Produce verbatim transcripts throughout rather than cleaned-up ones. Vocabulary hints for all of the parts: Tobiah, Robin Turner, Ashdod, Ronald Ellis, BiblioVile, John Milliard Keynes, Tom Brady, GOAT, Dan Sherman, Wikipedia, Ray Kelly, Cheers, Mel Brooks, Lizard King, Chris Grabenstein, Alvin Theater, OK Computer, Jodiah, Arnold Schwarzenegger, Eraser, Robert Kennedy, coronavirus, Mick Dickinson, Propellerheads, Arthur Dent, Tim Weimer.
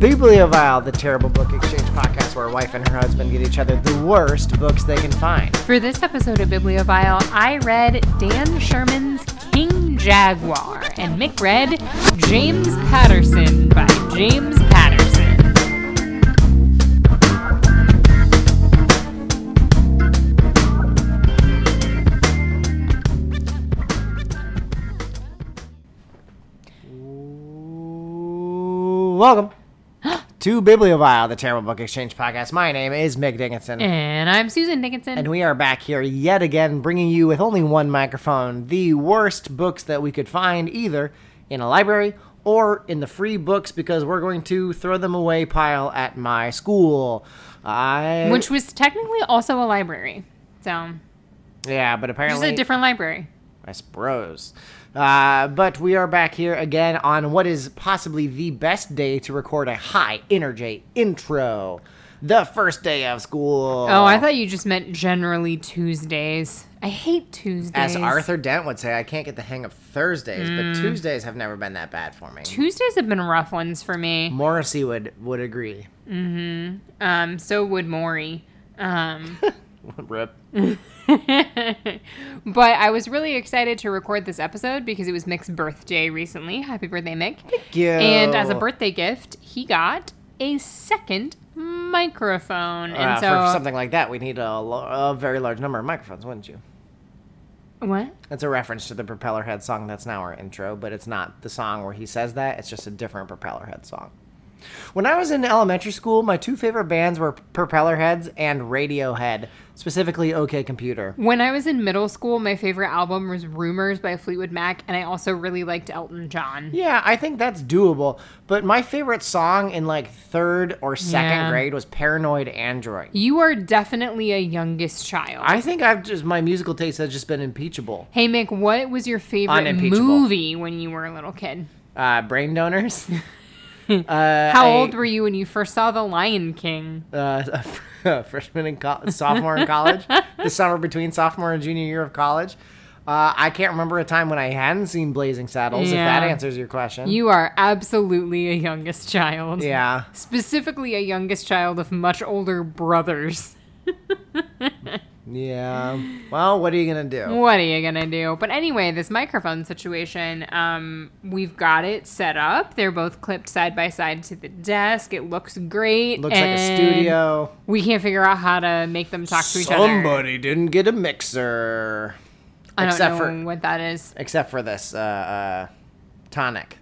BiblioVile, the terrible book exchange podcast where a wife and her husband get each other the worst books they can find. For this episode of BiblioVile, I read Dan Sherman's King Jaguar, and Mick read James Patterson by James Patterson. Welcome to BiblioVile, the terrible book exchange podcast. My name is Mick Dickinson. And I'm Susan Dickinson. And we are back here yet again, bringing you with only one microphone the worst books that we could find, either in a library or in the free books, because we're going to throw them away pile at my school. I... Which was technically also a library. So. Yeah, but apparently. It's a different library. I suppose. Uh, but we are back here again on what is possibly the best day to record a high-energy intro. The first day of school. Oh, I thought you just meant generally Tuesdays. I hate Tuesdays. As Arthur Dent would say, I can't get the hang of Thursdays, mm. but Tuesdays have never been that bad for me. Tuesdays have been rough ones for me. Morrissey would, would agree. Mm-hmm. Um, so would Maury. Um... Rip. But I was really excited to record this episode because it was Mick's birthday recently. Happy birthday, Mick. Thank you. And as a birthday gift, he got a second microphone. Uh, and so for something like that, we need a, a very large number of microphones, wouldn't you? What? That's a reference to the Propellerhead song that's now our intro, but it's not the song where he says that. It's just a different Propellerhead song. When I was in elementary school, my two favorite bands were Propellerheads and Radiohead, specifically OK Computer. When I was in middle school, my favorite album was Rumours by Fleetwood Mac, and I also really liked Elton John. Yeah, I think that's doable. But my favorite song in like third or second yeah. grade was Paranoid Android. You are definitely a youngest child. I think I've just my musical taste has just been impeachable. Hey Mick, what was your favorite movie when you were a little kid? Uh, Brain Donors. Uh, How I, old were you when you first saw The Lion King? Uh, freshman and co- sophomore in college. The summer between sophomore and junior year of college. Uh, I can't remember a time when I hadn't seen Blazing Saddles, yeah. if that answers your question. You are absolutely a youngest child. Yeah. Specifically a youngest child of much older brothers. Yeah. Well, what are you going to do? What are you going to do? But anyway, this microphone situation, um, we've got it set up. They're both clipped side by side to the desk. It looks great. Looks like a studio. We can't figure out how to make them talk to each Somebody other. Somebody didn't get a mixer. I except don't know for, what that is. Except for this uh, uh, tonic.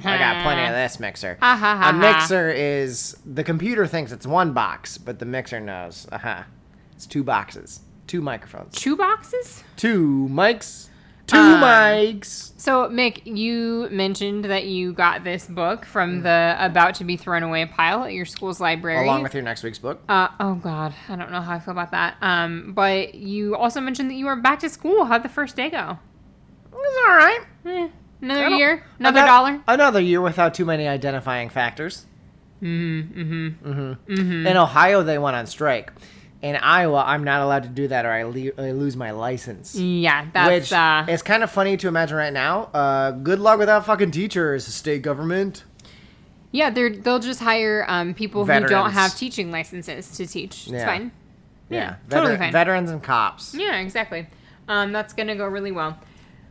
I got plenty of this mixer. Ha, ha, ha, a mixer ha. Is, the computer thinks it's one box, but the mixer knows. Uh-huh. It's two boxes. Two microphones. Two boxes? Two mics. Two um, mics. So, Mick, you mentioned that you got this book from the about-to-be-thrown-away pile at your school's library. Along with your next week's book. Uh, oh, God. I don't know how I feel about that. Um, but you also mentioned that you were back to school. How'd the first day go? It was all right. Eh, another year? Another dollar? Another year without too many identifying factors. Mm-hmm. Mm-hmm. Mm-hmm. Mm-hmm. In Ohio, they went on strike. In Iowa, I'm not allowed to do that or I, le- I lose my license. Yeah, that's... Which uh, is kind of funny to imagine right now. Uh, good luck without fucking teachers, state government. Yeah, they're, they'll just hire um, people veterans. Who don't have teaching licenses to teach. It's yeah. fine. Yeah, yeah Veter- totally fine. Veterans and cops. Yeah, exactly. Um, that's going to go really well.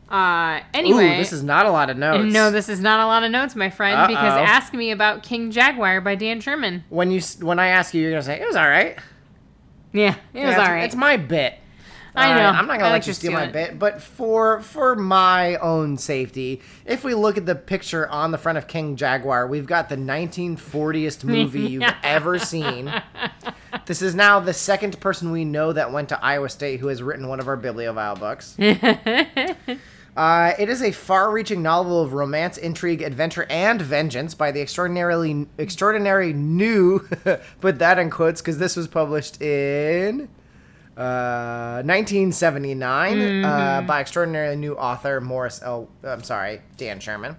Uh, anyway... Ooh, this is not a lot of notes. No, this is not a lot of notes, my friend, Uh-oh. because ask me about King Jaguar by Dan Sherman. When, you, when I ask you, you're going to say, it was all right. Yeah, it yeah, was all right. It's my bit. I all know. Right, I'm not going to let you steal my it. bit, but for for my own safety, if we look at the picture on the front of King Jaguar, we've got the nineteen fortieth movie you've ever seen. This is now the second person we know that went to Iowa State who has written one of our BiblioVile books. Uh, it is a far-reaching novel of romance, intrigue, adventure, and vengeance by the extraordinarily extraordinary new, put that in quotes because this was published in uh, nineteen seventy-nine mm-hmm. uh, by extraordinarily new author Morris L. I'm sorry, Dan Sherman.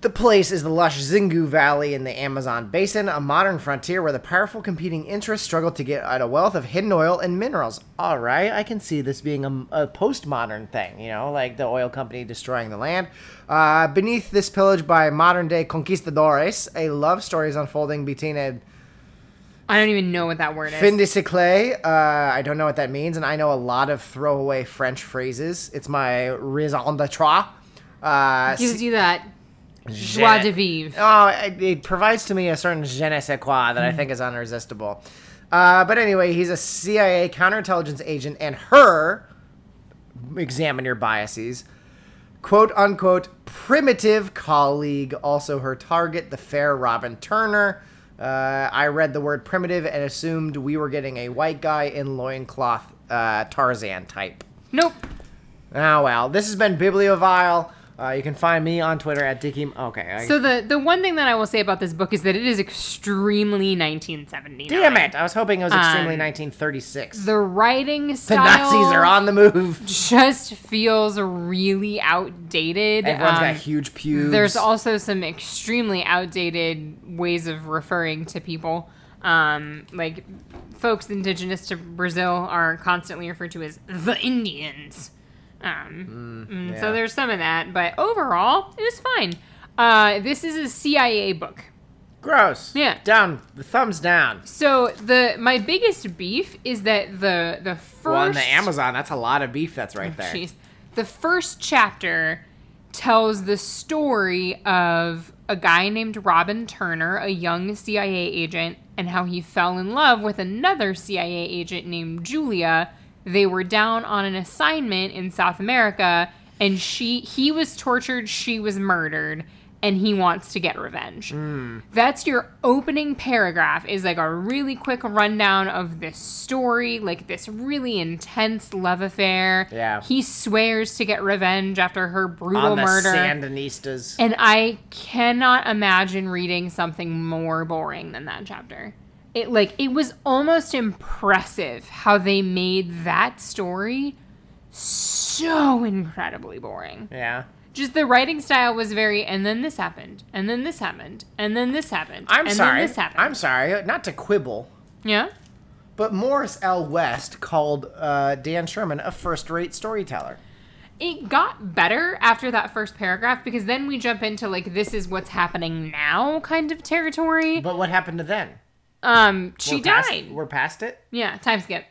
The place is the lush Xingu Valley in the Amazon Basin, a modern frontier where the powerful competing interests struggle to get at a wealth of hidden oil and minerals. All right, I can see this being a, a postmodern thing, you know, like the oil company destroying the land. Uh, beneath this pillage by modern-day conquistadores, a love story is unfolding between a... I don't even know what that word is. Fin de siècle. Uh, I don't know what that means, and I know a lot of throwaway French phrases. It's my raison d'etre. Uh, gives you that... Joie de vivre. Oh, it, it provides to me a certain je ne sais quoi that I think is unresistible. Uh, but anyway, he's a C I A counterintelligence agent, and her, examine your biases, quote-unquote primitive colleague, also her target, the fair Robin Turner. Uh, I read the word primitive and assumed we were getting a white guy in loincloth uh, Tarzan type. Nope. Oh, well. This has been BiblioVile. Uh, you can find me on Twitter at Dickie. Okay. I... So the the one thing that I will say about this book is that it is extremely nineteen seventy-nine. Damn it! I was hoping it was extremely um, nineteen thirty-six. The writing style. The Nazis are on the move. Just feels really outdated. Everyone's um, got huge pubes. There's also some extremely outdated ways of referring to people. Um, like folks indigenous to Brazil are constantly referred to as the Indians. Um, mm, yeah. So there's some of that, but overall, it was fine. Uh, this is a C I A book. Gross. Yeah. Down. Thumbs down. So the my biggest beef is that the the first. Well, on the Amazon, that's a lot of beef. That's right there. Jeez. The first chapter tells the story of a guy named Robin Turner, a young C I A agent, and how he fell in love with another C I A agent named Julia. They were down on an assignment in South America, and she he was tortured, she was murdered, and he wants to get revenge. Mm. That's your opening paragraph, is like a really quick rundown of this story, like this really intense love affair. Yeah. He swears to get revenge after her brutal on the murder. Sandinistas. And I cannot imagine reading something more boring than that chapter. It, like, it was almost impressive how they made that story so incredibly boring. Yeah. Just the writing style was very, and then this happened, and then this happened, and then this happened, I'm and sorry. then this happened. I'm sorry, not to quibble. Yeah? But Morris L. West called uh, Dan Sherman a first-rate storyteller. It got better after that first paragraph, because then we jump into, like, this is what's happening now kind of territory. But what happened to then? Um, she we're died. Past, we're past it? Yeah, time skip.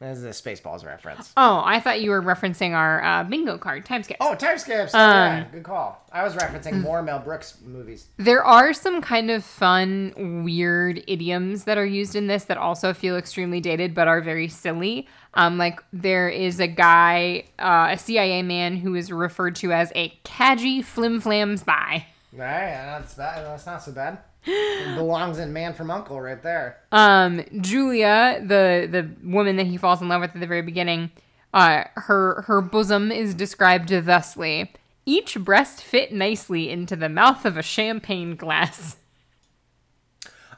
That's a Spaceballs reference. Oh, I thought you were referencing our uh, bingo card, time skips. Oh, time skips. Um, yeah, good call. I was referencing more Mel Brooks movies. There are some kind of fun, weird idioms that are used in this that also feel extremely dated but are very silly. Um, like there is a guy, uh, a C I A man who is referred to as a cadgy flim-flam spy. All right, that's, bad. that's not so bad. It belongs in Man from U N C L E right there. Um, Julia, the the woman that he falls in love with at the very beginning, uh, her her bosom is described thusly: each breast fit nicely into the mouth of a champagne glass.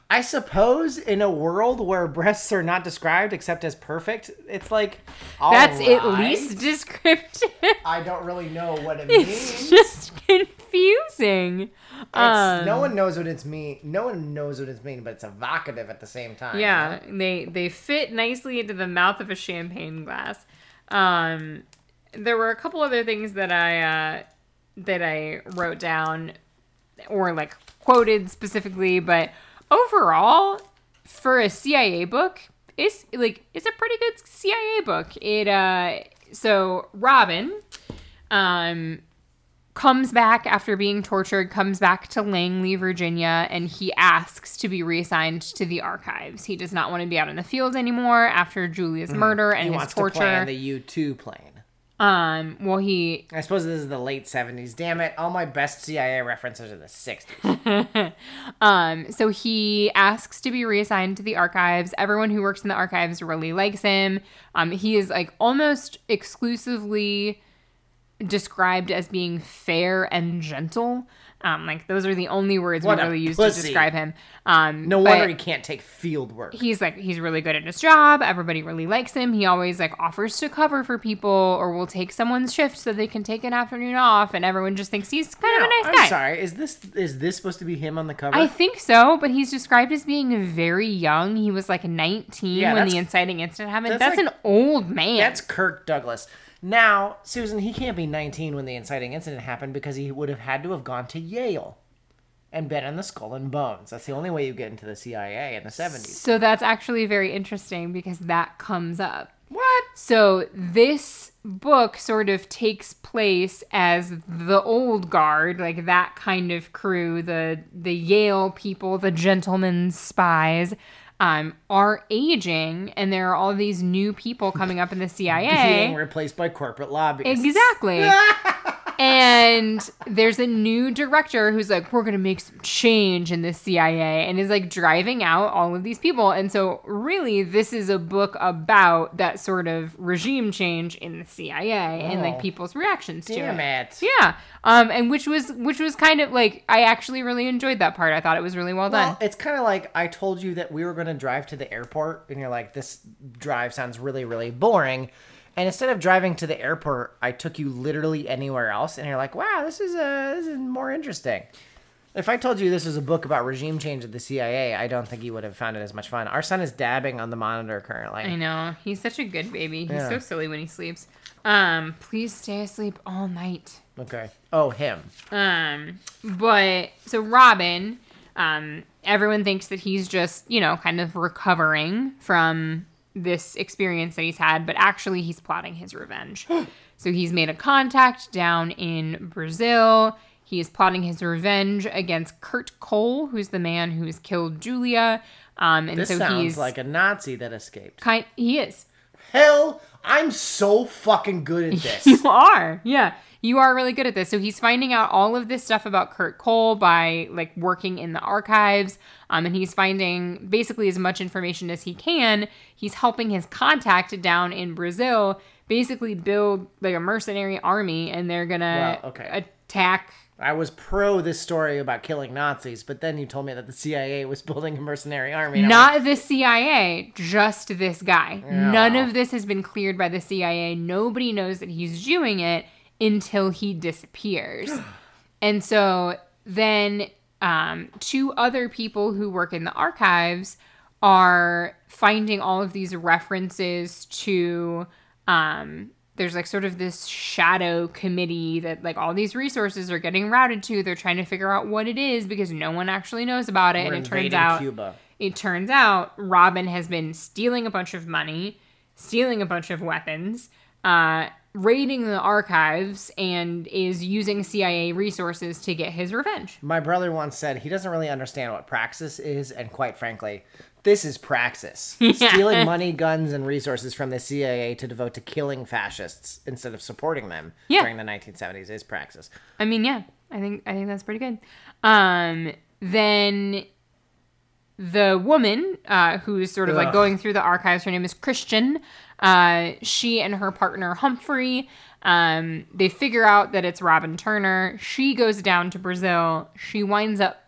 I suppose in a world where breasts are not described except as perfect, it's like all that's right. At least descriptive. I don't really know what it it's means. It's just confusing. Um, no one knows what it's mean. No one knows what it's mean, but it's evocative at the same time. Yeah, you know? they they fit nicely into the mouth of a champagne glass. Um, there were a couple other things that I uh, that I wrote down or like quoted specifically, but. Overall, for a C I A book, it's like it's a pretty good C I A book. It uh, so Robin, um, comes back after being tortured, comes back to Langley, Virginia, and he asks to be reassigned to the archives. He does not want to be out in the field anymore after Julia's mm-hmm. murder and he his wants torture. To play on the U two plane. Um, well, he... I suppose this is the late seventies. Damn it, all my best C I A references are the sixties. um, so he asks to be reassigned to the archives. Everyone who works in the archives really likes him. Um, he is, like, almost exclusively described as being fair and gentle. Um, like, those are the only words what we really use pussy. to describe him. Um, no wonder he can't take field work. He's, like, he's really good at his job. Everybody really likes him. He always, like, offers to cover for people or will take someone's shift so they can take an afternoon off, and everyone just thinks he's kind no, of a nice I'm guy. I'm sorry. Is this is this supposed to be him on the cover? I think so, but he's described as being very young. He was, like, nineteen yeah, when the inciting incident happened. That's, that's like, an old man. That's Kirk Douglas. Now, Susan, he can't be nineteen when the inciting incident happened because he would have had to have gone to Yale and been in the Skull and Bones. That's the only way you get into the C I A in the seventies. So that's actually very interesting because that comes up. What? So this book sort of takes place as the old guard, like that kind of crew, the the Yale people, the gentlemen spies, Um, are aging, and there are all these new people coming up in the C I A. Being replaced by corporate lobbyists. Exactly. And there's a new director who's like, we're going to make some change in the C I A, and is like driving out all of these people. And so really, this is a book about that sort of regime change in the C I A oh, and like people's reactions to it. Damn it. Yeah. Um, and which was which was kind of like, I actually really enjoyed that part. I thought it was really well, well done. It's kind of like I told you that we were going to drive to the airport, and you're like, this drive sounds really, really boring. And instead of driving to the airport, I took you literally anywhere else, and you're like, wow, this is a this is more interesting. If I told you this was a book about regime change at the C I A, I don't think you would have found it as much fun. Our son is dabbing on the monitor currently. I know. He's such a good baby. He's yeah. so silly when he sleeps. Um, please stay asleep all night. Okay. Oh, him. Um, but so Robin, um, everyone thinks that he's just, you know, kind of recovering from this experience that he's had, but actually he's plotting his revenge. So he's made a contact down in Brazil. He is plotting his revenge against Kurt Cole, who's the man who has killed Julia. Um, and this so sounds he's like a Nazi that escaped. Kind, he is. Hell, I'm so fucking good at this. You are. Yeah. You are really good at this. So he's finding out all of this stuff about Kurt Cole by like working in the archives. Um, and he's finding basically as much information as he can. He's helping his contact down in Brazil basically build like a mercenary army, and they're going to well, okay. attack. I was pro this story about killing Nazis, but then you told me that the C I A was building a mercenary army. Not like, the C I A, just this guy. Yeah. None of this has been cleared by the C I A. Nobody knows that he's doing it until he disappears. And so then um, two other people who work in the archives are finding all of these references to um, there's like sort of this shadow committee that like all these resources are getting routed to. They're trying to figure out what it is because no one actually knows about it. We're and it turns out Cuba. It turns out Robin has been stealing a bunch of money, stealing a bunch of weapons, uh, raiding the archives, and is using C I A resources to get his revenge. My brother once said he doesn't really understand what praxis is, and quite frankly, this is praxis. Yeah. Stealing money, guns, and resources from the C I A to devote to killing fascists instead of supporting them yeah. during the nineteen seventies is praxis. I mean, yeah, I think I think that's pretty good. Um, then the woman uh, who is sort of Ugh. like going through the archives, her name is Christian. Uh, she and her partner Humphrey, um, they figure out that it's Robin Turner. She goes down to Brazil. She winds up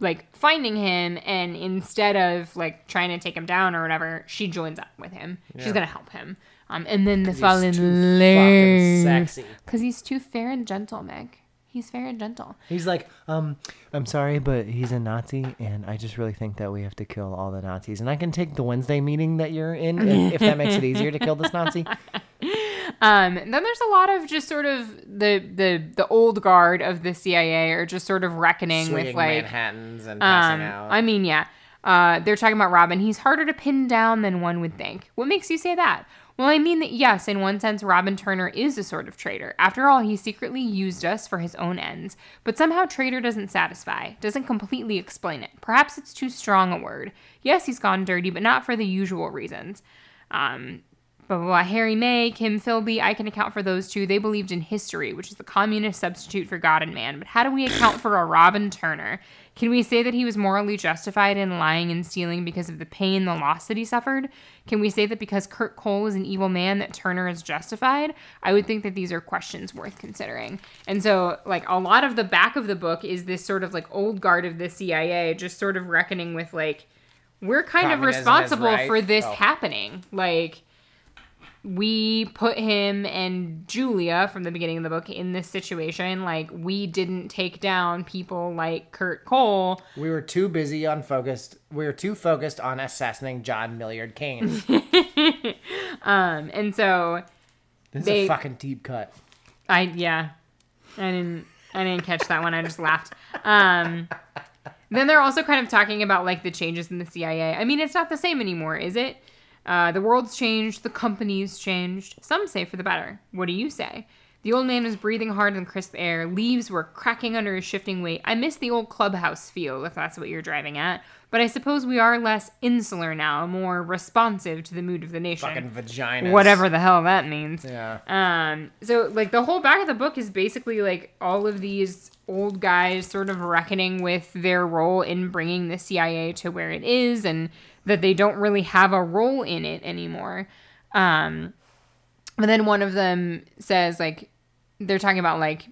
like finding him, and instead of like trying to take him down or whatever, she joins up with him. Yeah. She's gonna help him. Um, and then they fall in love. Sexy. Because he's too fair and gentle, Meg. He's fair and gentle. He's like, um, I'm sorry, but he's a Nazi, and I just really think that we have to kill all the Nazis. And I can take the Wednesday meeting that you're in, if that makes it easier to kill this Nazi. Um, then there's a lot of just sort of the the the old guard of the C I A are just sort of reckoning Swinging with like Manhattans and passing um, out. I mean, yeah, uh, they're talking about Robin. He's harder to pin down than one would think. What makes you say that? Well, I mean that, yes, in one sense, Robin Turner is a sort of traitor. After all, he secretly used us for his own ends. But somehow traitor doesn't satisfy, doesn't completely explain it. Perhaps it's too strong a word. Yes, he's gone dirty, but not for the usual reasons. Um, blah, blah, blah. Harry May, Kim Philby, I can account for those two. They believed in history, which is the communist substitute for God and man. But how do we account for a Robin Turner? Can we say that he was morally justified in lying and stealing because of the pain, the loss that he suffered? Can we say that because Kurt Cole is an evil man that Turner is justified? I would think that these are questions worth considering. And so, like, a lot of the back of the book is this sort of, like, old guard of the C I A just sort of reckoning with, like, we're kind Communism of responsible right. for this oh. happening. Like, we put him and Julia from the beginning of the book in this situation. Like, we didn't take down people like Kurt Cole. We were too busy on focused. We were too focused on assassinating John Milliard Keynes. um, and so this they, is a fucking deep cut. I yeah, I didn't. I didn't catch that one. I just laughed. Um, then they're also kind of talking about like the changes in the C I A. I mean, it's not the same anymore, is it? Uh, the world's changed. The company's changed. Some say for the better. What do you say? The old man was breathing hard in the crisp air. Leaves were cracking under his shifting weight. I miss the old clubhouse feel, if that's what you're driving at. But I suppose we are less insular now, more responsive to the mood of the nation. Fucking vaginas. Whatever the hell that means. Yeah. Um. So, like, the whole back of the book is basically, like, all of these old guys sort of reckoning with their role in bringing the C I A to where it is and that they don't really have a role in it anymore. Um, and then one of them says, like, they're talking about, like,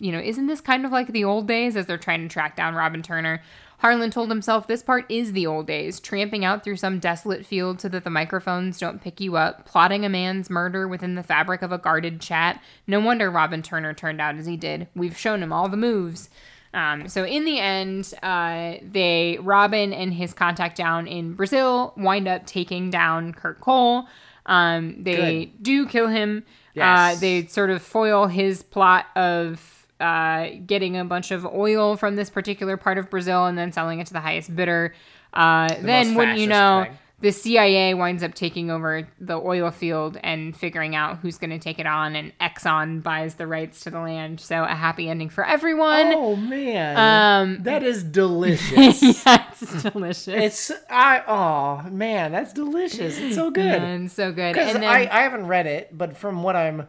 you know, isn't this kind of like the old days as they're trying to track down Robin Turner? Harlan told himself this part is the old days, tramping out through some desolate field so that the microphones don't pick you up, plotting a man's murder within the fabric of a guarded chat. No wonder Robin Turner turned out as he did. We've shown him all the moves. Um, so in the end, uh, they, Robin and his contact down in Brazil, wind up taking down Kurt Cole. Um, they Good. do kill him. Yes. Uh, they sort of foil his plot of uh, getting a bunch of oil from this particular part of Brazil and then selling it to the highest bidder. Uh, the then, wouldn't you know, thing. the C I A winds up taking over the oil field and figuring out who's going to take it on, and Exxon buys the rights to the land. So a happy ending for everyone. Oh, man. Um, that is delicious. Yeah, it's delicious. It's, I, oh, man, that's delicious. It's so good. Yeah, it's so good. Because I, I haven't read it, but from what I'm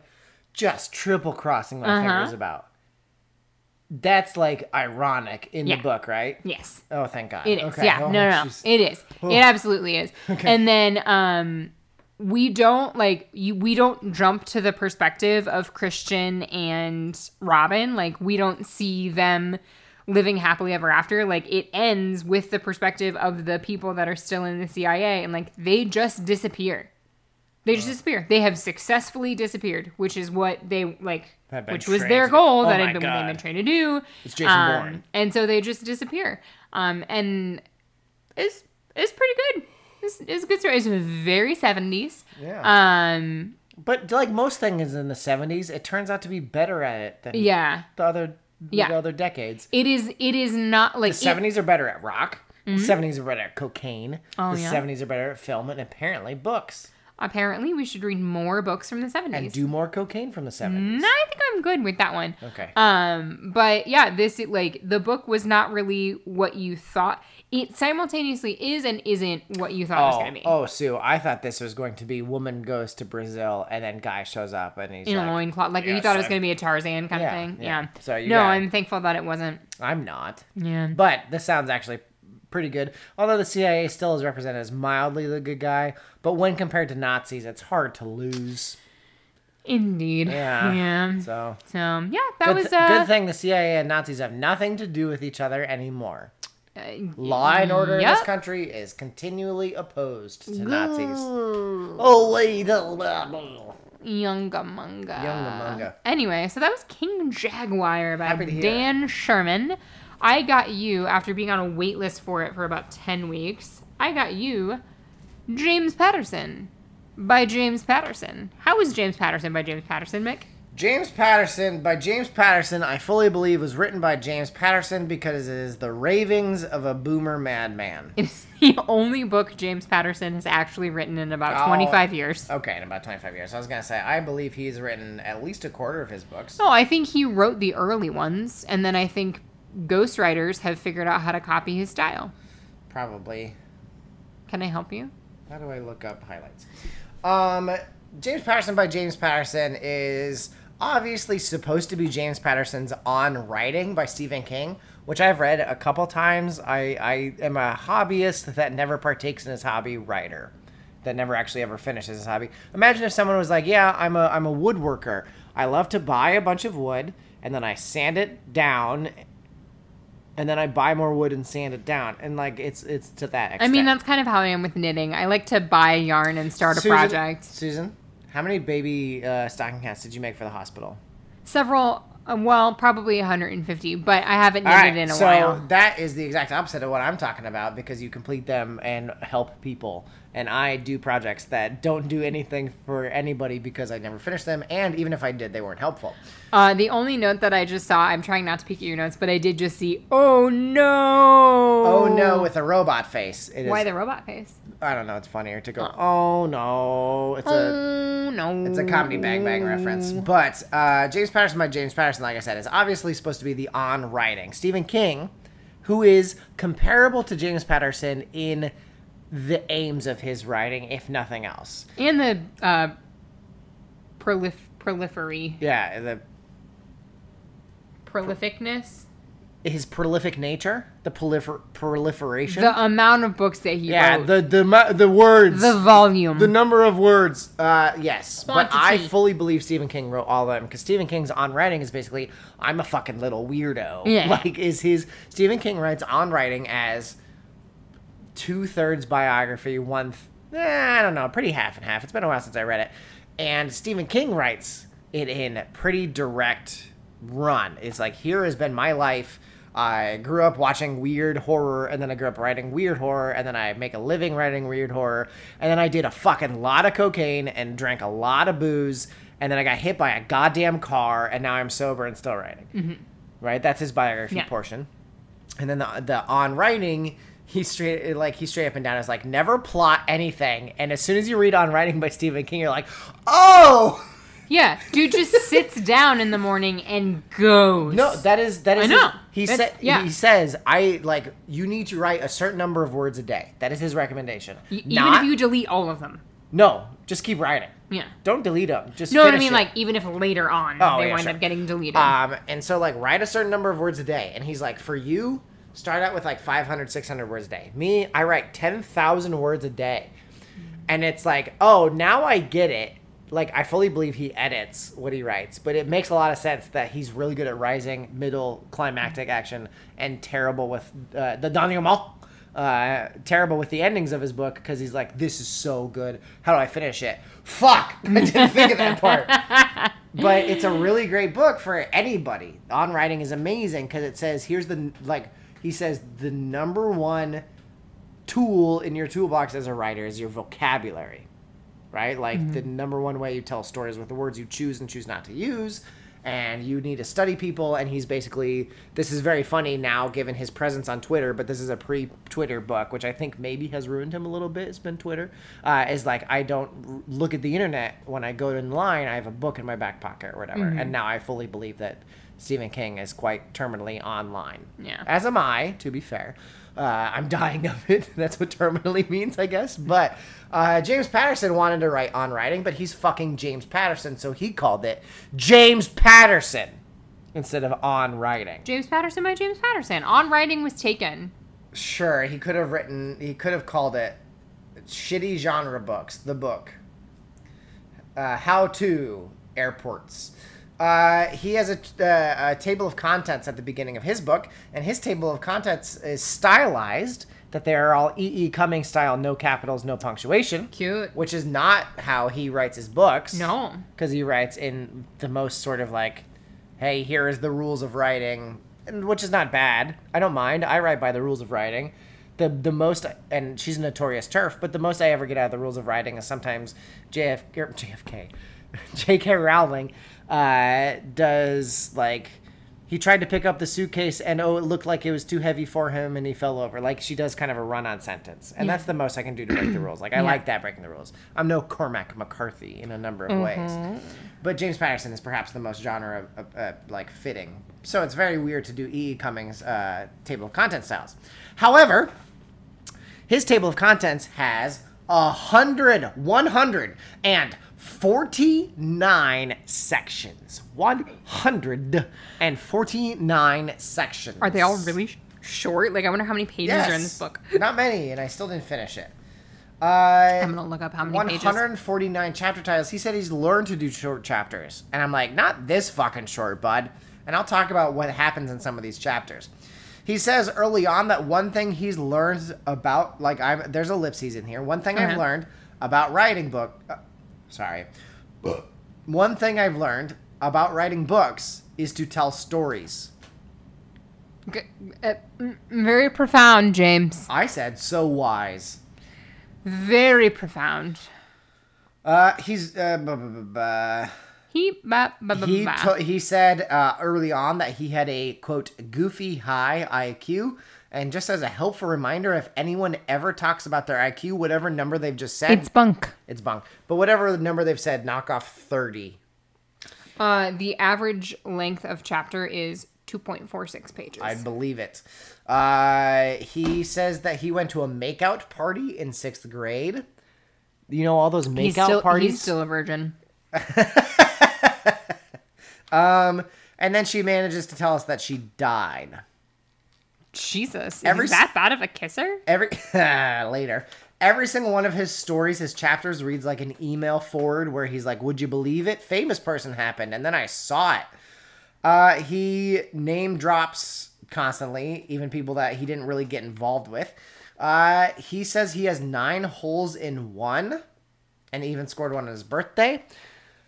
just triple crossing my uh-huh. fingers about, that's, like, ironic in yeah. the book, right? Yes. Oh, thank God. It is. Okay. Yeah. Oh, no, no, no. It is. Oh. It absolutely is. Okay. And then um, we don't, like, you, we don't jump to the perspective of Christian and Robin. Like, we don't see them living happily ever after. Like, it ends with the perspective of the people that are still in the C I A. And, like, they just disappear. They just disappear. They have successfully disappeared, which is what they, like, which was their goal that had been, they've been trained to do. It's Jason um, Bourne. And so they just disappear. Um, and it's, it's pretty good. It's, it's a good story. It's very seventies. Yeah. Um, but, like most things in the seventies, it turns out to be better at it than yeah. the other the yeah. other decades. It is, it is not, like... The it, seventies are better at rock. Mm-hmm. The seventies are better at cocaine. Oh, the yeah. seventies are better at film and apparently books. Apparently, we should read more books from the seventies. And do more cocaine from the seventies. No, I think I'm good with that one. Okay. Um, but yeah, this, like, the book was not really what you thought. It simultaneously is and isn't what you thought oh, it was going to be. Oh, Sue, I thought this was going to be woman goes to Brazil and then guy shows up and he's in like, a loincloth. Like, yeah, you thought so it was going to be a Tarzan kind yeah, of thing. Yeah. yeah. So you No, I'm thankful that it wasn't. I'm not. Yeah. But this sounds actually pretty good. Although the C I A still is represented as mildly the good guy, but when compared to Nazis, it's hard to lose. Indeed. Yeah. yeah. So. So yeah, that good was a th- uh, good thing. The C I A and Nazis have nothing to do with each other anymore. Uh, Law and order yep. in this country is continually opposed to Ooh. Nazis. Oh, Yungamunga. Yungamunga. Anyway, so that was King Jaguar by Dan Sherman. I got you, after being on a wait list for it for about ten weeks, I got you James Patterson by James Patterson. How was James Patterson by James Patterson, Mick? James Patterson by James Patterson, I fully believe, was written by James Patterson because it is the ravings of a boomer madman. It's the only book James Patterson has actually written in about oh, twenty-five years. Okay, in about twenty-five years. I was going to say, I believe he's written at least a quarter of his books. No, I think he wrote the early ones, and then I think ghostwriters have figured out how to copy his style. Probably. Can I help you? How do I look up highlights? Um, James Patterson by James Patterson is obviously supposed to be James Patterson's On Writing by Stephen King, which I've read a couple times. I, I am a hobbyist that never partakes in his hobby writer, that never actually ever finishes his hobby. Imagine if someone was like, yeah, I'm a I'm a woodworker. I love to buy a bunch of wood, and then I sand it down, and then I buy more wood and sand it down. And, like, it's it's to that extent. I mean, that's kind of how I am with knitting. I like to buy yarn and start Susan, a project. Susan, how many baby uh, stocking hats did you make for the hospital? Several, um, well, probably one hundred fifty, but I haven't knitted right, in a so while. So that is the exact opposite of what I'm talking about, because you complete them and help people. And I do projects that don't do anything for anybody because I never finished them. And even if I did, they weren't helpful. Uh, the only note that I just saw, I'm trying not to peek at your notes, but I did just see, oh, no. Oh, no, with a robot face. It Why is, the robot face? I don't know. It's funnier to go, oh, oh no. It's oh, a, no. It's a Comedy Bang Bang reference. But uh, James Patterson by James Patterson, like I said, is obviously supposed to be the On Writing. Stephen King, who is comparable to James Patterson in the aims of his writing, if nothing else, and the uh, prolif prolifery. Yeah, the prolificness. His prolific nature, the prolifer proliferation, the amount of books that he yeah, wrote. Yeah, the the the words, the volume, the number of words. Uh, yes, quantity. But I fully believe Stephen King wrote all of them, because Stephen King's On Writing is basically, I'm a fucking little weirdo. Yeah, like is his Stephen King writes On Writing as two-thirds biography, one... Th- eh, I don't know, pretty half and half. It's been a while since I read it. And Stephen King writes it in pretty direct run. It's like, here has been my life. I grew up watching weird horror, and then I grew up writing weird horror, and then I make a living writing weird horror, and then I did a fucking lot of cocaine and drank a lot of booze, and then I got hit by a goddamn car, and now I'm sober and still writing. Mm-hmm. Right? That's his biography yeah. portion. And then the, the On Writing... He straight like he straight up and down is like, never plot anything. And as soon as you read On Writing by Stephen King, you're like, oh yeah, dude just sits down in the morning and goes. No, that is that is. I know. His, he said yeah. he says I like you need to write a certain number of words a day. That is his recommendation. Y- even Not, if you delete all of them. No, just keep writing. Yeah. Don't delete them. Just no, finish I mean, it. Like even if later on oh, they yeah, wind sure. up getting deleted. Um, and so like write a certain number of words a day, and he's like, for you. Start out with like five hundred, six hundred words a day. Me, I write ten thousand words a day. And it's like, oh, now I get it. Like, I fully believe he edits what he writes. But it makes a lot of sense that he's really good at rising, middle, climactic action, and terrible with uh, the denouement. Uh, terrible with the endings of his book, because he's like, this is so good. How do I finish it? Fuck! I didn't think of that part. But it's a really great book for anybody. On Writing is amazing, because it says, here's the, like... He says the number one tool in your toolbox as a writer is your vocabulary, right? Like mm-hmm. the number one way you tell stories with the words you choose and choose not to use, and you need to study people. And he's basically, this is very funny now given his presence on Twitter, but this is a pre-Twitter book, which I think maybe has ruined him a little bit. It's been Twitter. Uh, is like, I don't look at the internet when I go in line. I have a book in my back pocket or whatever. Mm-hmm. And now I fully believe that Stephen King is quite terminally online. Yeah. As am I, to be fair. Uh, I'm dying of it. That's what terminally means, I guess. But uh, James Patterson wanted to write On Writing, but he's fucking James Patterson, so he called it James Patterson instead of On Writing. James Patterson by James Patterson. On Writing was taken. Sure, he could have written, he could have called it Shitty Genre Books, the book. Uh, how to Airports. Uh, he has a, uh, a table of contents at the beginning of his book, and his table of contents is stylized, that they are all E. E. Cummings style, no capitals, no punctuation. Cute. Which is not how he writes his books. No. Because he writes in the most sort of like, hey, here is the rules of writing, and, which is not bad. I don't mind. I write by the rules of writing. The the most, and she's a notorious TERF, but the most I ever get out of the rules of writing is sometimes J F K, J F K J K Rowling uh, does, like, he tried to pick up the suitcase and, oh, it looked like it was too heavy for him and he fell over. Like, she does kind of a run-on sentence. And yeah. that's the most I can do to break the rules. Like, I yeah. like that, breaking the rules. I'm no Cormac McCarthy in a number of mm-hmm. ways. But James Patterson is perhaps the most genre, of, uh, like, fitting. So it's very weird to do E. E. Cummings' uh, table of contents styles. However, his table of contents has a hundred, one hundred and forty-nine sections. One hundred and forty-nine sections. Are they all really sh- short? Like, I wonder how many pages yes. are in this book. Not many, and I still didn't finish it. Uh, I'm going to look up how many one hundred forty-nine pages. one hundred forty-nine chapter titles. He said he's learned to do short chapters. And I'm like, not this fucking short, bud. And I'll talk about what happens in some of these chapters. He says early on that one thing he's learned about, like, I'm, there's ellipses in here. One thing mm-hmm. I've learned about writing book, uh, sorry. One thing I've learned about writing books is to tell stories. Okay. Uh, very profound, James. I said, so wise. Very profound. Uh, he's uh, buh, buh, buh, buh. he buh, buh, buh, he to- he said uh, early on that he had a quote goofy high I Q, and just as a helpful reminder, if anyone ever talks about their I Q, whatever number they've just said, it's bunk. It's bunk. But whatever number they've said, knock off thirty. Uh, the average length of chapter is two point four six pages. I believe it. Uh, he says that he went to a makeout party in sixth grade. You know, all those makeout he's still, parties? He's still a virgin. um, and then she manages to tell us that she died. Jesus. Is every, that bad of a kisser? Every Later. Every single one of his stories, his chapters, reads like an email forward where he's like, would you believe it? Famous person happened, and then I saw it. Uh, he name drops constantly, even people that he didn't really get involved with. Uh, he says he has nine holes in one and even scored one on his birthday.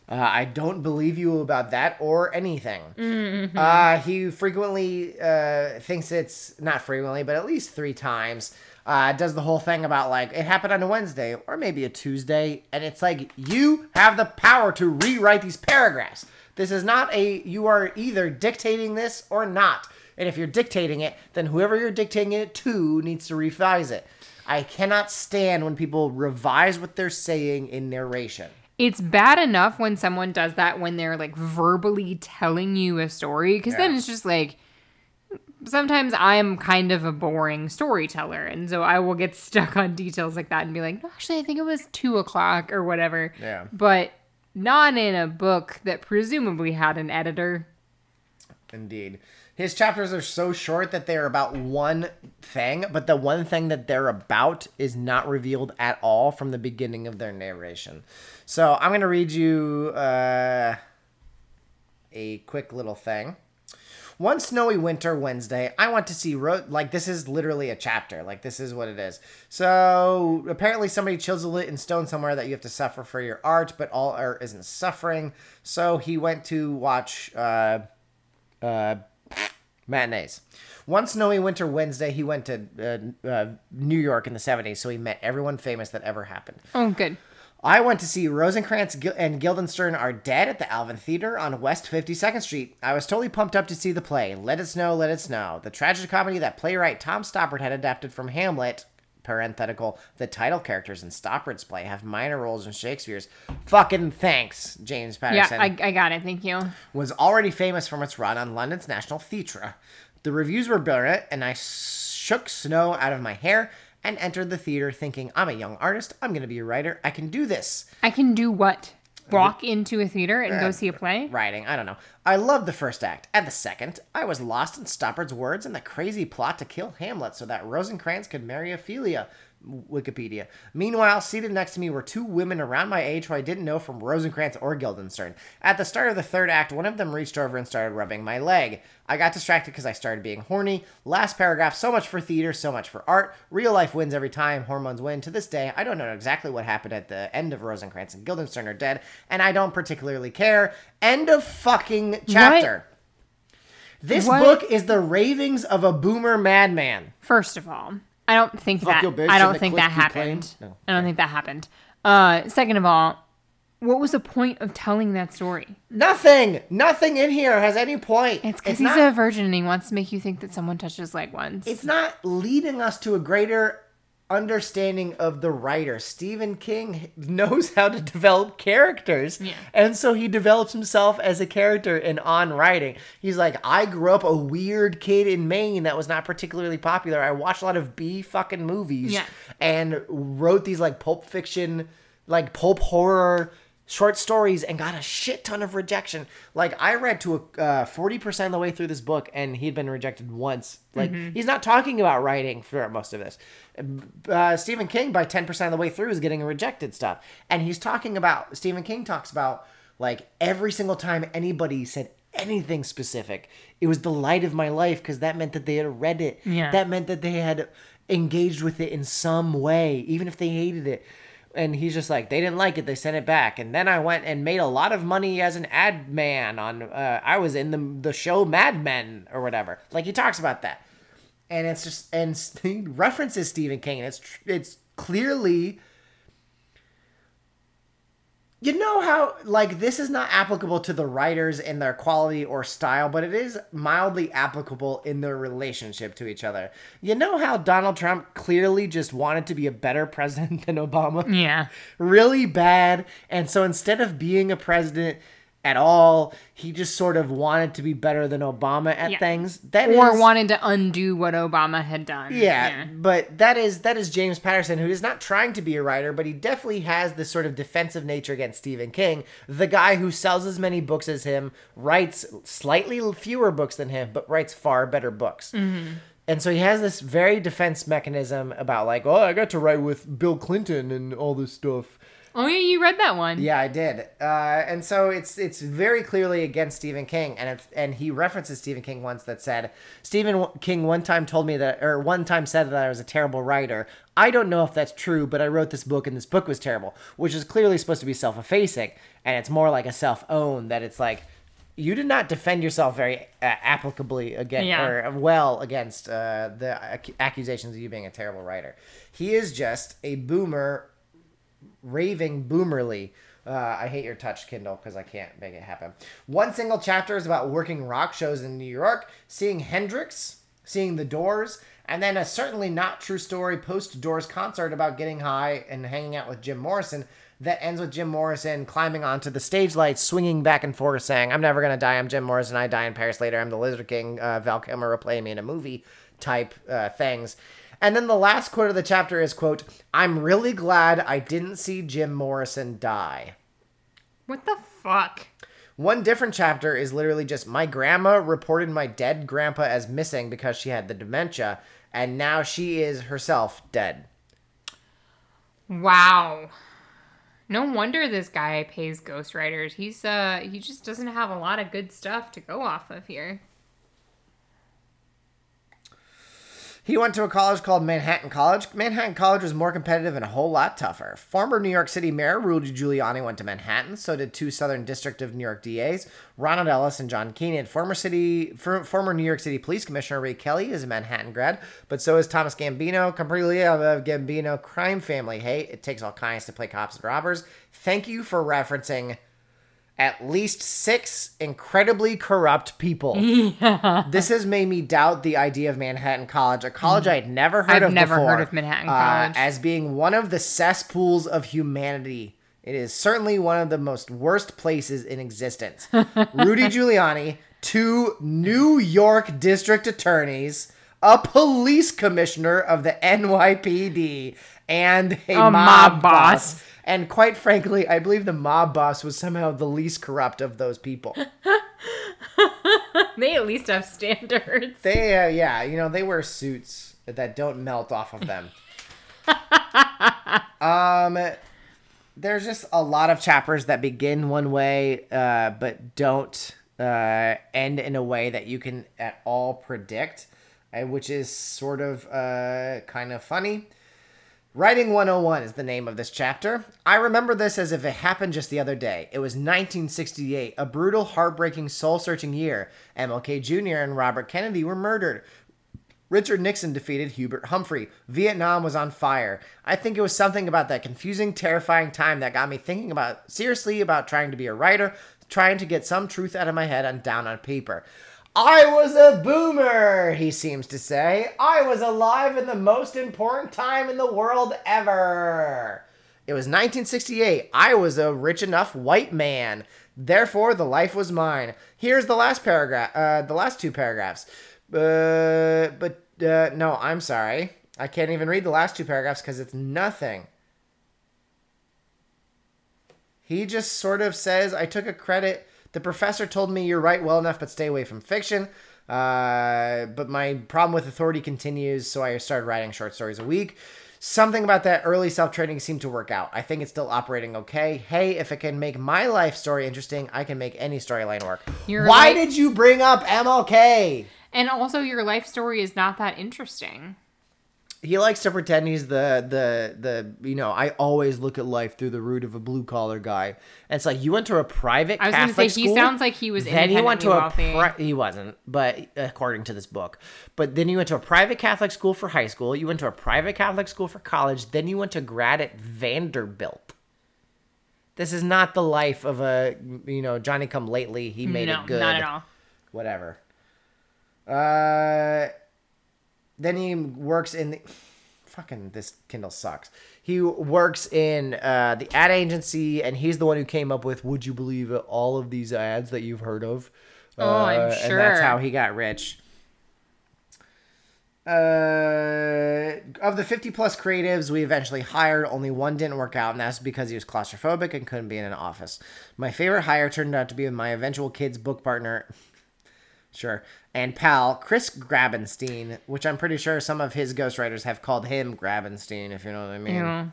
Uh, I don't believe you about that or anything. Mm-hmm. Uh, he frequently uh, thinks it's, not frequently, but at least three times, uh, does the whole thing about like, it happened on a Wednesday or maybe a Tuesday. And it's like, you have the power to rewrite these paragraphs. This is not a, you are either dictating this or not. And if you're dictating it, then whoever you're dictating it to needs to revise it. I cannot stand when people revise what they're saying in narration. It's bad enough when someone does that when they're like verbally telling you a story. Because yeah. then it's just like, sometimes I am kind of a boring storyteller. And so I will get stuck on details like that and be like, no, actually, I think it was two o'clock or whatever. Yeah. But not in a book that presumably had an editor. Indeed. His chapters are so short that they're about one thing, but the one thing that they're about is not revealed at all from the beginning of their narration. So I'm going to read you uh, a quick little thing. One snowy winter Wednesday, I went to see, Ro- like, this is literally a chapter. Like, this is what it is. So, apparently somebody chiseled it in stone somewhere that you have to suffer for your art, but all art isn't suffering. So, he went to watch uh, uh, matinees. One snowy winter Wednesday, he went to uh, uh, New York in the seventies, so he met everyone famous that ever happened. Oh, good. I went to see Rosencrantz and Guildenstern Are Dead at the Alvin Theater on West fifty-second Street. I was totally pumped up to see the play, Let It Snow, Let It Snow, the tragicomedy that playwright Tom Stoppard had adapted from Hamlet, parenthetical, the title characters in Stoppard's play have minor roles in Shakespeare's. Fucking thanks, James Patterson. Yeah, I, I got it, thank you. Was already famous from its run on London's National Theatre. The reviews were brilliant, and I shook snow out of my hair and entered the theater thinking, I'm a young artist. I'm going to be a writer. I can do this. I can do what? Walk into a theater and uh, go see a play? Writing. I don't know. I loved the first act. At the second, I was lost in Stoppard's words and the crazy plot to kill Hamlet so that Rosencrantz could marry Ophelia. Wikipedia. Meanwhile, seated next to me were two women around my age who I didn't know from Rosencrantz or Guildenstern. At the start of the third act, one of them reached over and started rubbing my leg. I got distracted because I started being horny. Last paragraph, so much for theater, so much for art. Real life wins every time, hormones win. To this day, I don't know exactly what happened at the end of Rosencrantz and Guildenstern Are Dead, and I don't particularly care. End of fucking chapter. What? This what? book is the ravings of a boomer madman. First of all, I don't think Fuck that. I don't think that happened. No. I don't think that happened. Uh, second of all, what was the point of telling that story? Nothing. Nothing in here has any point. It's because he's not a virgin and he wants to make you think that someone touched his leg once. It's not leading us to a greater understanding of the writer. Stephen King knows how to develop characters. Yeah. And so he develops himself as a character in On Writing. He's like, I grew up a weird kid in Maine that was not particularly popular. I watched a lot of B fucking movies yeah. and wrote these like pulp fiction, like pulp horror short stories and got a shit ton of rejection. Like, I read to a, uh, forty percent of the way through this book and he'd been rejected once. Like, mm-hmm. he's not talking about writing throughout most of this. Uh, Stephen King, by ten percent of the way through, is getting rejected stuff. And he's talking about, Stephen King talks about, like, every single time anybody said anything specific, it was the light of my life because that meant that they had read it. Yeah. That meant that they had engaged with it in some way, even if they hated it. And he's just like, they didn't like it. They sent it back. And then I went and made a lot of money as an ad man on, uh, I was in the the show Mad Men or whatever. Like, he talks about that. And it's just, and he references Stephen King. And it's, it's clearly, you know how, like, this is not applicable to the writers in their quality or style, but it is mildly applicable in their relationship to each other. You know how Donald Trump clearly just wanted to be a better president than Obama? Yeah. Really bad. And so instead of being a president at all, he just sort of wanted to be better than Obama at yeah. things. That or is, wanted to undo what Obama had done. Yeah, yeah, but that is that is James Patterson, who is not trying to be a writer, but he definitely has this sort of defensive nature against Stephen King, the guy who sells as many books as him, writes slightly fewer books than him, but writes far better books. Mm-hmm. And so he has this very defense mechanism about like, oh, I got to write with Bill Clinton and all this stuff. Oh, yeah, you read that one. Yeah, I did. Uh, and so it's it's very clearly against Stephen King. And, it, and he references Stephen King once that said, Stephen King one time told me that, or one time said that I was a terrible writer. I don't know if that's true, but I wrote this book and this book was terrible, which is clearly supposed to be self-effacing. And it's more like a self-own that it's like, you did not defend yourself very uh, applicably against, yeah. or well against uh, the ac- accusations of you being a terrible writer. He is just a boomer raving boomerly. Uh, I hate your touch, Kindle, because I can't make it happen. One single chapter is about working rock shows in New York, seeing Hendrix, seeing The Doors, and then a certainly not true story post-Doors concert about getting high and hanging out with Jim Morrison that ends with Jim Morrison climbing onto the stage lights, swinging back and forth, saying, I'm never going to die, I'm Jim Morrison, I die in Paris later, I'm the Lizard King, uh, Val Kilmer will play me in a movie type uh, things. And then the last quote of the chapter is, quote, I'm really glad I didn't see Jim Morrison die. What the fuck? One different chapter is literally just, my grandma reported my dead grandpa as missing because she had the dementia, and now she is herself dead. Wow. No wonder this guy pays ghostwriters. He's, uh, he just doesn't have a lot of good stuff to go off of here. He went to a college called Manhattan College. Manhattan College was more competitive and a whole lot tougher. Former New York City Mayor Rudy Giuliani went to Manhattan. So did two Southern District of New York D As, Ronald Ellis and John Keenan. Former city, for, former New York City Police Commissioner Ray Kelly is a Manhattan grad, but so is Thomas Gambino, completely of Gambino crime family. Hey, it takes all kinds to play cops and robbers. Thank you for referencing at least six incredibly corrupt people. Yeah. This has made me doubt the idea of Manhattan College, a college mm. I had never heard I've of never before. I've never heard of Manhattan uh, College. As being one of the cesspools of humanity. It is certainly one of the most worst places in existence. Rudy Giuliani, two New York district attorneys, a police commissioner of the N Y P D, and a, a mob, mob boss. boss. And quite frankly, I believe the mob boss was somehow the least corrupt of those people. They at least have standards. They, uh, yeah, you know, they wear suits that don't melt off of them. um, there's just a lot of chapters that begin one way, uh, but don't uh, end in a way that you can at all predict, uh, which is sort of uh, kind of funny. Writing one oh one is the name of this chapter. I remember this as if it happened just the other day. It was nineteen sixty-eight, a brutal, heartbreaking, soul-searching year. M L K Junior and Robert Kennedy were murdered. Richard Nixon defeated Hubert Humphrey. Vietnam was on fire. I think it was something about that confusing, terrifying time that got me thinking about seriously about trying to be a writer, trying to get some truth out of my head and down on paper. I was a boomer, he seems to say. I was alive in the most important time in the world ever. It was nineteen sixty-eight. I was a rich enough white man. Therefore, the life was mine. Here's the last paragraph, uh, the last two paragraphs. Uh, but, uh, no, I'm sorry. I can't even read the last two paragraphs because it's nothing. He just sort of says, I took a credit. The professor told me you're right well enough, but stay away from fiction. Uh, but my problem with authority continues, so I started writing short stories a week. Something about that early self-training seemed to work out. I think it's still operating okay. Hey, if it can make my life story interesting, I can make any storyline work. Your Why life... did you bring up M L K? And also, your life story is not that interesting. He likes to pretend he's the, the, the, you know, I always look at life through the root of a blue collar guy. And it's like, you went to a private Catholic school? I was going to say, he sounds like he was independently then he went to wealthy. A pri- he wasn't, but according to this book. But then you went to a private Catholic school for high school. You went to a private Catholic school for college. Then you went to grad at Vanderbilt. This is not the life of a, you know, Johnny come lately. He made no, it good. No, not at all. Whatever. Uh... Then he works in the... Fucking, this Kindle sucks. He works in uh, the ad agency, and he's the one who came up with, would you believe it, all of these ads that you've heard of? Oh, uh, I'm sure. And that's how he got rich. Uh, of the fifty-plus creatives we eventually hired, only one didn't work out, and that's because he was claustrophobic and couldn't be in an office. My favorite hire turned out to be my eventual kid's book partner... Sure. And pal, Chris Grabenstein, which I'm pretty sure some of his ghostwriters have called him Grabenstein, if you know what I mean. Yeah.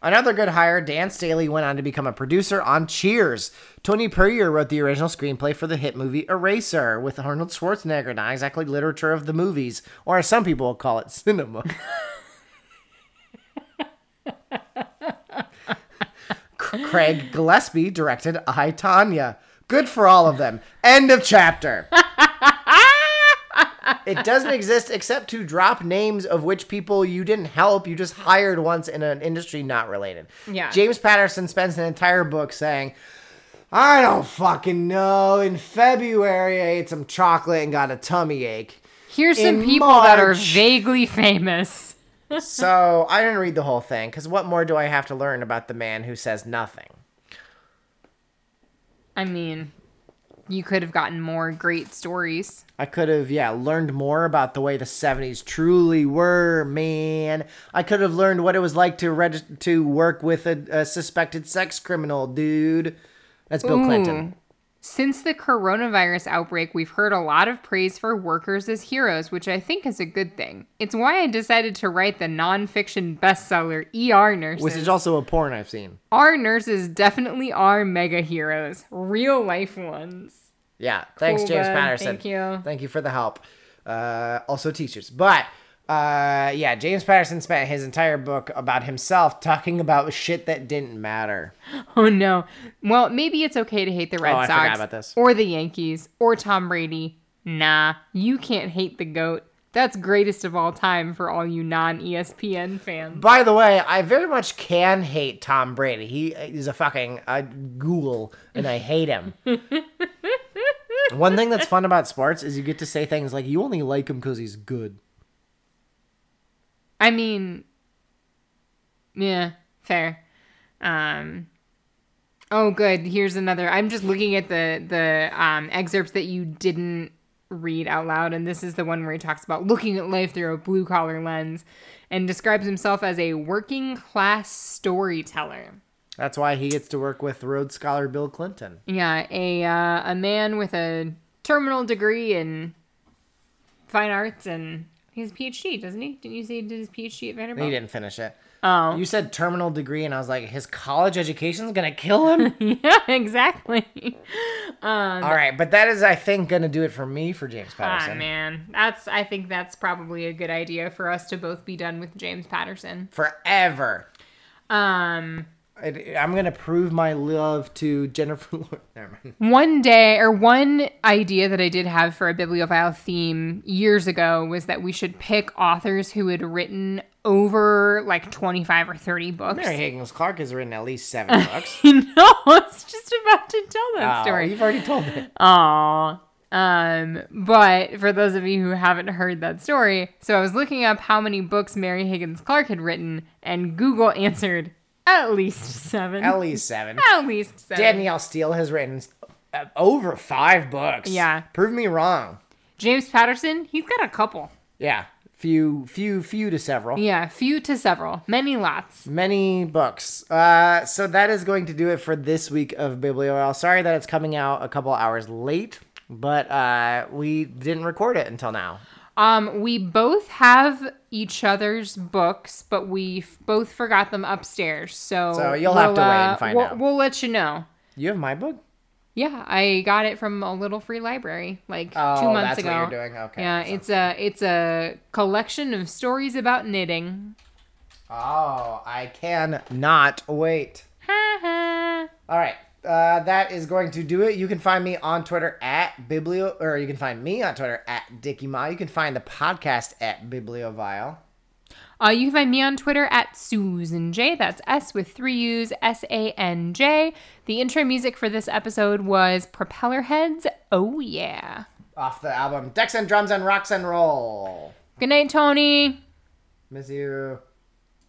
Another good hire, Dan Staley, went on to become a producer on Cheers. Tony Perrier wrote the original screenplay for the hit movie Eraser with Arnold Schwarzenegger, not exactly literature of the movies, or as some people call it, cinema. Craig Gillespie directed I, Tonya. Good for all of them. End of chapter. It doesn't exist except to drop names of which people you didn't help, you just hired once in an industry not related. Yeah. James Patterson spends an entire book saying, I don't fucking know. In February, I ate some chocolate and got a tummy ache. Here's in some people March, that are vaguely famous. So I didn't read the whole thing, because what more do I have to learn about the man who says nothing? I mean, you could have gotten more great stories. I could have, yeah, learned more about the way the seventies truly were, man. I could have learned what it was like to reg- to work with a, a suspected sex criminal, dude. That's Bill Ooh. Clinton. Since the coronavirus outbreak, we've heard a lot of praise for workers as heroes, which I think is a good thing. It's why I decided to write the nonfiction bestseller, E R Nurses. Which is also a porn I've seen. Our nurses definitely are mega heroes. Real life ones. Yeah. Thanks, cool, James bud. Patterson. Thank you. Thank you for the help. Uh, also teachers. But, uh, yeah, James Patterson spent his entire book about himself talking about shit that didn't matter. Oh, no. Well, maybe it's okay to hate the Red oh, Sox. I forgot about this. Or the Yankees. Or Tom Brady. Nah, you can't hate the GOAT. That's greatest of all time for all you non-E S P N fans. By the way, I very much can hate Tom Brady. He is a fucking uh, ghoul, and I hate him. One thing that's fun about sports is you get to say things like, you only like him because he's good. I mean, yeah, fair. Um, oh, good. Here's another. I'm just looking at the the um, excerpts that you didn't read out loud, and this is the one where he talks about looking at life through a blue-collar lens and describes himself as a working-class storyteller. That's why he gets to work with Rhodes Scholar Bill Clinton. Yeah, a uh, a man with a terminal degree in fine arts and... He has a P H D, doesn't he? Didn't you say he did his P H D at Vanderbilt? He didn't finish it. Oh. You said terminal degree, and I was like, his college education's going to kill him? Yeah, exactly. Um, All right, but that is, I think, going to do it for me for James Patterson. Ah, man. That's, I think that's probably a good idea for us to both be done with James Patterson. Forever. Um... I'm going to prove my love to Jennifer Lawrence. Never mind. One day, or one idea that I did have for a BiblioVile theme years ago was that we should pick authors who had written over like twenty-five or thirty books. Mary Higgins Clark has written at least seven books. No, I was just about to tell that oh, story. You've already told it. Aw. Um, but for those of you who haven't heard that story, so I was looking up how many books Mary Higgins Clark had written, and Google answered at least seven. At least seven. At least seven. Danielle Steele has written over five books. Yeah. Prove me wrong. James Patterson, he's got a couple. Yeah. Few, few, few to several. Yeah, few to several. Many lots. Many books. Uh, so that is going to do it for this week of BiblioVile. Sorry that it's coming out a couple hours late, but uh, we didn't record it until now. Um, we both have each other's books, but we f- both forgot them upstairs. So, so you'll we'll, have to uh, wait and find we'll, out. We'll let you know. You have my book? Yeah, I got it from a little free library like oh, two months ago. Oh, that's what you're doing. Okay. Yeah, so. it's a it's a collection of stories about knitting. Oh, I cannot wait. All right, uh, that is going to do it. You can find me on Twitter at Biblio, or you can find me on Twitter at Dickie Ma. You can find the podcast at BiblioVile. Uh, you can find me on Twitter at Susan J. That's S with three U's, S A N J. The intro music for this episode was Propellerheads. Oh, yeah. Off the album Decks and Drums and Rocks and Roll. Good night, Tony. Miss you.